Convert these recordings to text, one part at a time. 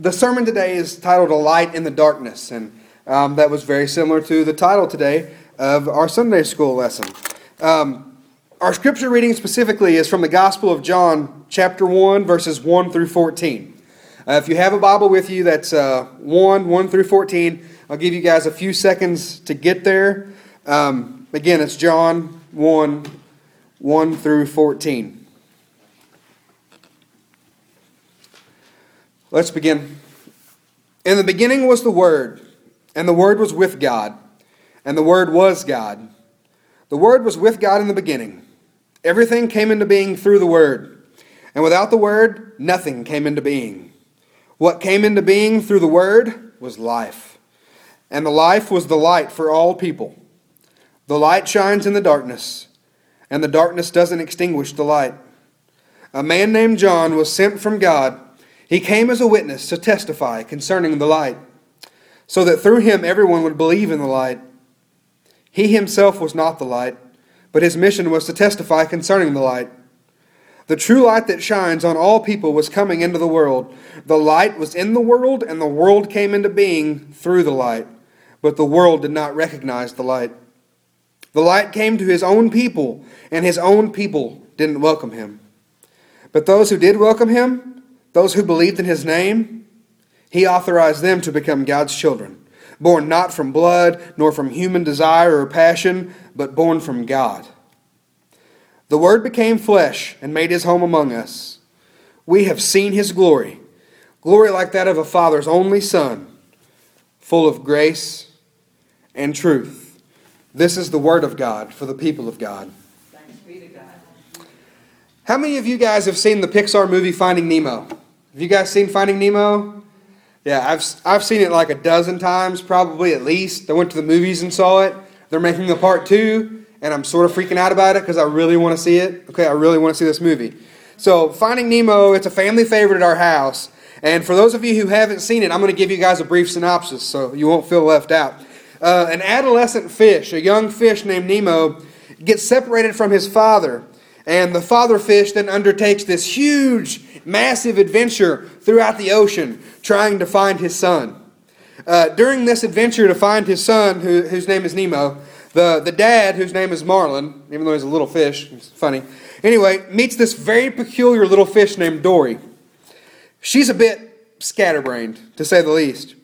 The sermon today is titled A Light in the Darkness, and that was very similar to the title today of our Sunday school lesson. Our scripture reading specifically is from the Gospel of John, chapter 1, verses 1 through 14. If you have a Bible with you, that's 1 through 14. I'll give you guys a few seconds to get there. Again, it's John 1 through 14. Let's begin. In the beginning was the Word, and the Word was with God, and the Word was God. The Word was with God in the beginning. Everything came into being through the Word, and without the Word, nothing came into being. What came into being through the Word was life, and the life was the light for all people. The light shines in the darkness, and the darkness doesn't extinguish the light. A man named John was sent from God. He came as a witness to testify concerning the light, so that through him everyone would believe in the light. He himself was not the light, but his mission was to testify concerning the light. The true light that shines on all people was coming into the world. The light was in the world, and the world came into being through the light. But the world did not recognize the light. The light came to his own people, and his own people didn't welcome him. But those who did welcome him, those who believed in his name, he authorized them to become God's children, born not from blood, nor from human desire or passion, but born from God. The Word became flesh and made his home among us. We have seen his glory, glory like that of a father's only son, full of grace and truth. This is the Word of God for the people of God. Thanks be to God. How many of you guys have seen the Pixar movie Finding Nemo? Have you guys seen Finding Nemo? Yeah, I've seen it like a dozen times, probably at least. I went to the movies and saw it. They're making a part 2. And I'm sort of freaking out about it because I really want to see it. Okay, I really want to see this movie. So, Finding Nemo, it's a family favorite at our house. And for those of you who haven't seen it, I'm going to give you guys a brief synopsis so you won't feel left out. An adolescent fish, a young fish named Nemo, gets separated from his father. And the father fish then undertakes this huge, massive adventure throughout the ocean trying to find his son. During this adventure to find his son, whose name is Nemo, The dad, whose name is Marlin, even though he's a little fish, it's funny. Anyway, meets this very peculiar little fish named Dory. She's a bit scatterbrained, to say the least.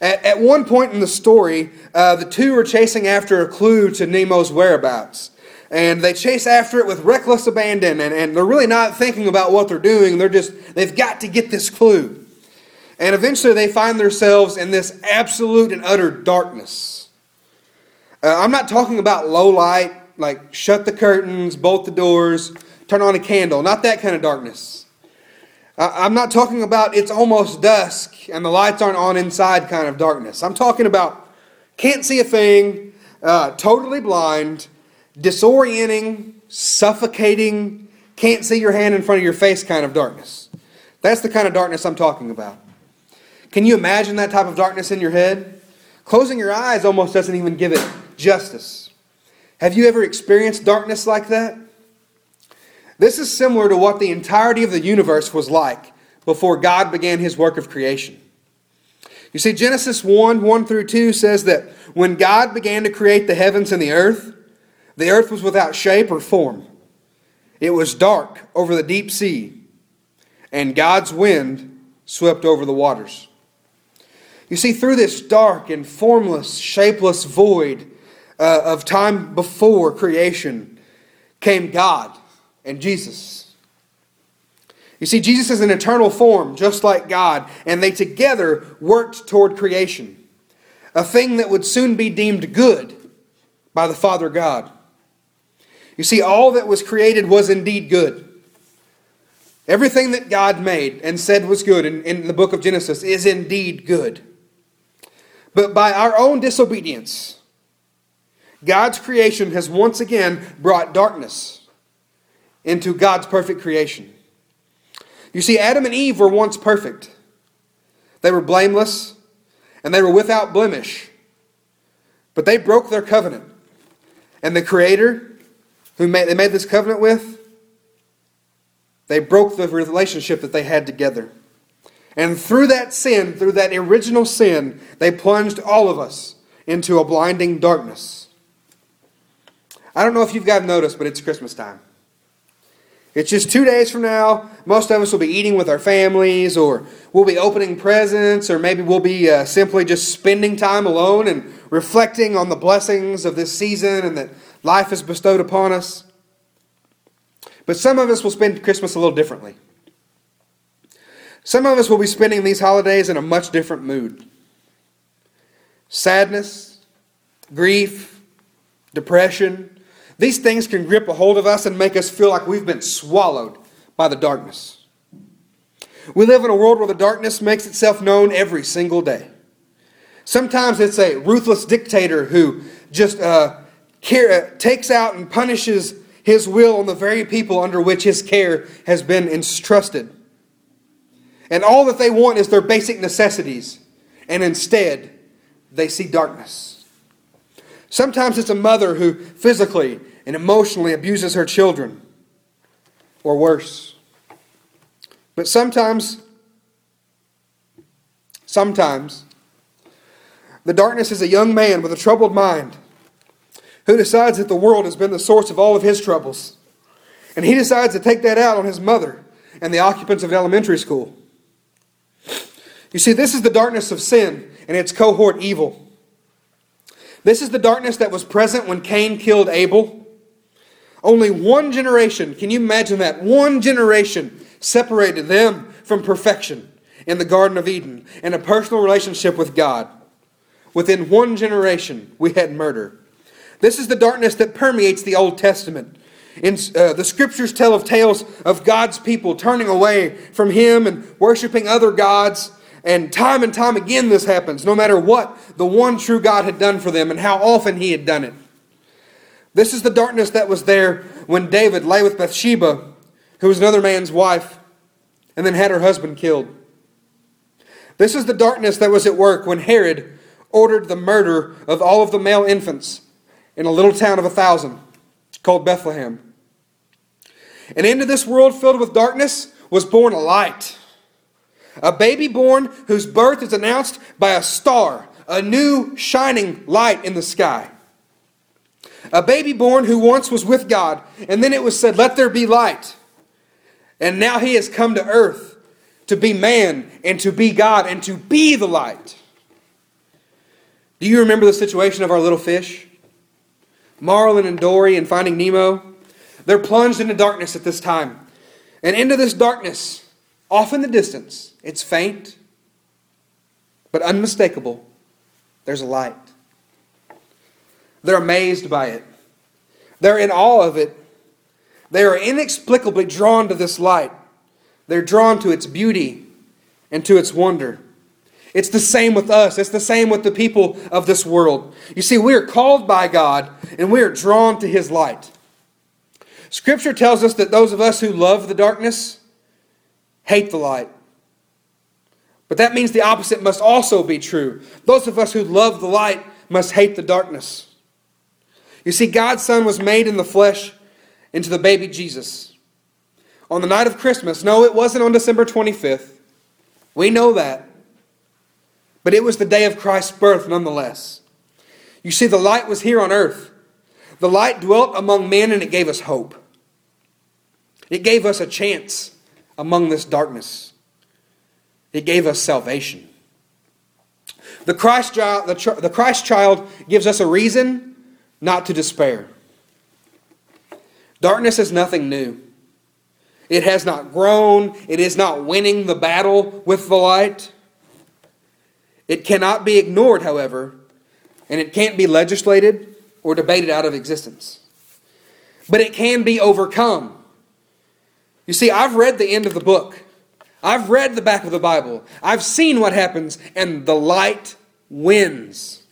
At one point in the story, the two are chasing after a clue to Nemo's whereabouts. And they chase after it with reckless abandon, and they're really not thinking about what they're doing. They've got to get this clue. And eventually they find themselves in this absolute and utter darkness. I'm not talking about low light, like shut the curtains, bolt the doors, turn on a candle. Not that kind of darkness. I'm not talking about it's almost dusk and the lights aren't on inside kind of darkness. I'm talking about can't see a thing, totally blind, disorienting, suffocating, can't see your hand in front of your face kind of darkness. That's the kind of darkness I'm talking about. Can you imagine that type of darkness in your head? Closing your eyes almost doesn't even give it justice. Have you ever experienced darkness like that? This is similar to what the entirety of the universe was like before God began his work of creation. You see, Genesis 1:1 through 2 says that when God began to create the heavens and the earth was without shape or form. It was dark over the deep sea, and God's wind swept over the waters. You see, through this dark and formless, shapeless void of time before creation came God and Jesus. You see, Jesus is an eternal form, just like God, and they together worked toward creation, a thing that would soon be deemed good by the Father God. You see, all that was created was indeed good. Everything that God made and said was good in the book of Genesis is indeed good. But by our own disobedience, God's creation has once again brought darkness into God's perfect creation. You see, Adam and Eve were once perfect. They were blameless, and they were without blemish. But they broke their covenant. And the Creator, who they made this covenant with, they broke the relationship that they had together. And through that sin, through that original sin, they plunged all of us into a blinding darkness. I don't know if you've guys noticed, but it's Christmas time. It's just 2 days from now. Most of us will be eating with our families, or we'll be opening presents, or maybe we'll be simply just spending time alone and reflecting on the blessings of this season and that life has bestowed upon us. But some of us will spend Christmas a little differently. Some of us will be spending these holidays in a much different mood. Sadness, grief, depression, these things can grip a hold of us and make us feel like we've been swallowed by the darkness. We live in a world where the darkness makes itself known every single day. Sometimes it's a ruthless dictator who just takes out and punishes his will on the very people under which his care has been entrusted. And all that they want is their basic necessities. And instead, they see darkness. Sometimes it's a mother who physically and emotionally abuses her children, or worse. But sometimes, the darkness is a young man with a troubled mind who decides that the world has been the source of all of his troubles. And he decides to take that out on his mother and the occupants of an elementary school. You see, this is the darkness of sin and its cohort evil. This is the darkness that was present when Cain killed Abel. Only one generation, can you imagine that? One generation separated them from perfection in the Garden of Eden and a personal relationship with God. Within one generation, we had murder. This is the darkness that permeates the Old Testament. The scriptures tell of tales of God's people turning away from Him and worshiping other gods. And time again this happens, no matter what the one true God had done for them and how often He had done it. This is the darkness that was there when David lay with Bathsheba, who was another man's wife, and then had her husband killed. This is the darkness that was at work when Herod ordered the murder of all of the male infants in a little town of 1,000 called Bethlehem. And into this world filled with darkness was born a light. A baby born whose birth is announced by a star, a new shining light in the sky. A baby born who once was with God, and then it was said, "Let there be light." And now He has come to earth to be man and to be God and to be the light. Do you remember the situation of our little fish? Marlin and Dory in Finding Nemo. They're plunged into darkness at this time. And into this darkness, off in the distance, it's faint, but unmistakable, there's a light. They're amazed by it. They're in awe of it. They are inexplicably drawn to this light. They're drawn to its beauty and to its wonder. It's the same with us. It's the same with the people of this world. You see, we are called by God and we are drawn to His light. Scripture tells us that those of us who love the darkness hate the light. But that means the opposite must also be true. Those of us who love the light must hate the darkness. You see, God's Son was made in the flesh into the baby Jesus. On the night of Christmas, no, it wasn't on December 25th. We know that. But it was the day of Christ's birth nonetheless. You see, the light was here on earth. The light dwelt among men and it gave us hope. It gave us a chance among this darkness. It gave us salvation. The Christ child gives us a reason not to despair. Darkness is nothing new. It has not grown. It is not winning the battle with the light. It cannot be ignored, however, and it can't be legislated or debated out of existence. But it can be overcome. You see, I've read the end of the book. I've read the back of the Bible. I've seen what happens, and the light wins.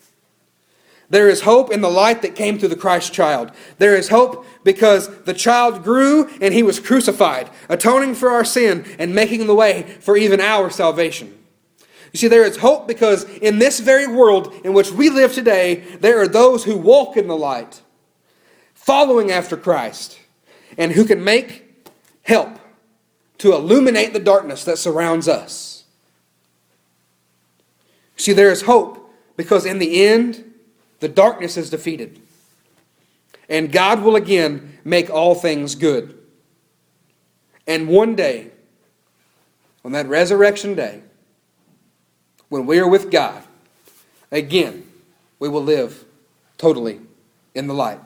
There is hope in the light that came through the Christ child. There is hope because the child grew and He was crucified, atoning for our sin and making the way for even our salvation. You see, there is hope because in this very world in which we live today, there are those who walk in the light, following after Christ, and who can make help to illuminate the darkness that surrounds us. See, there is hope because in the end, the darkness is defeated. And God will again make all things good. And one day, on that resurrection day, when we are with God, again, we will live totally in the light.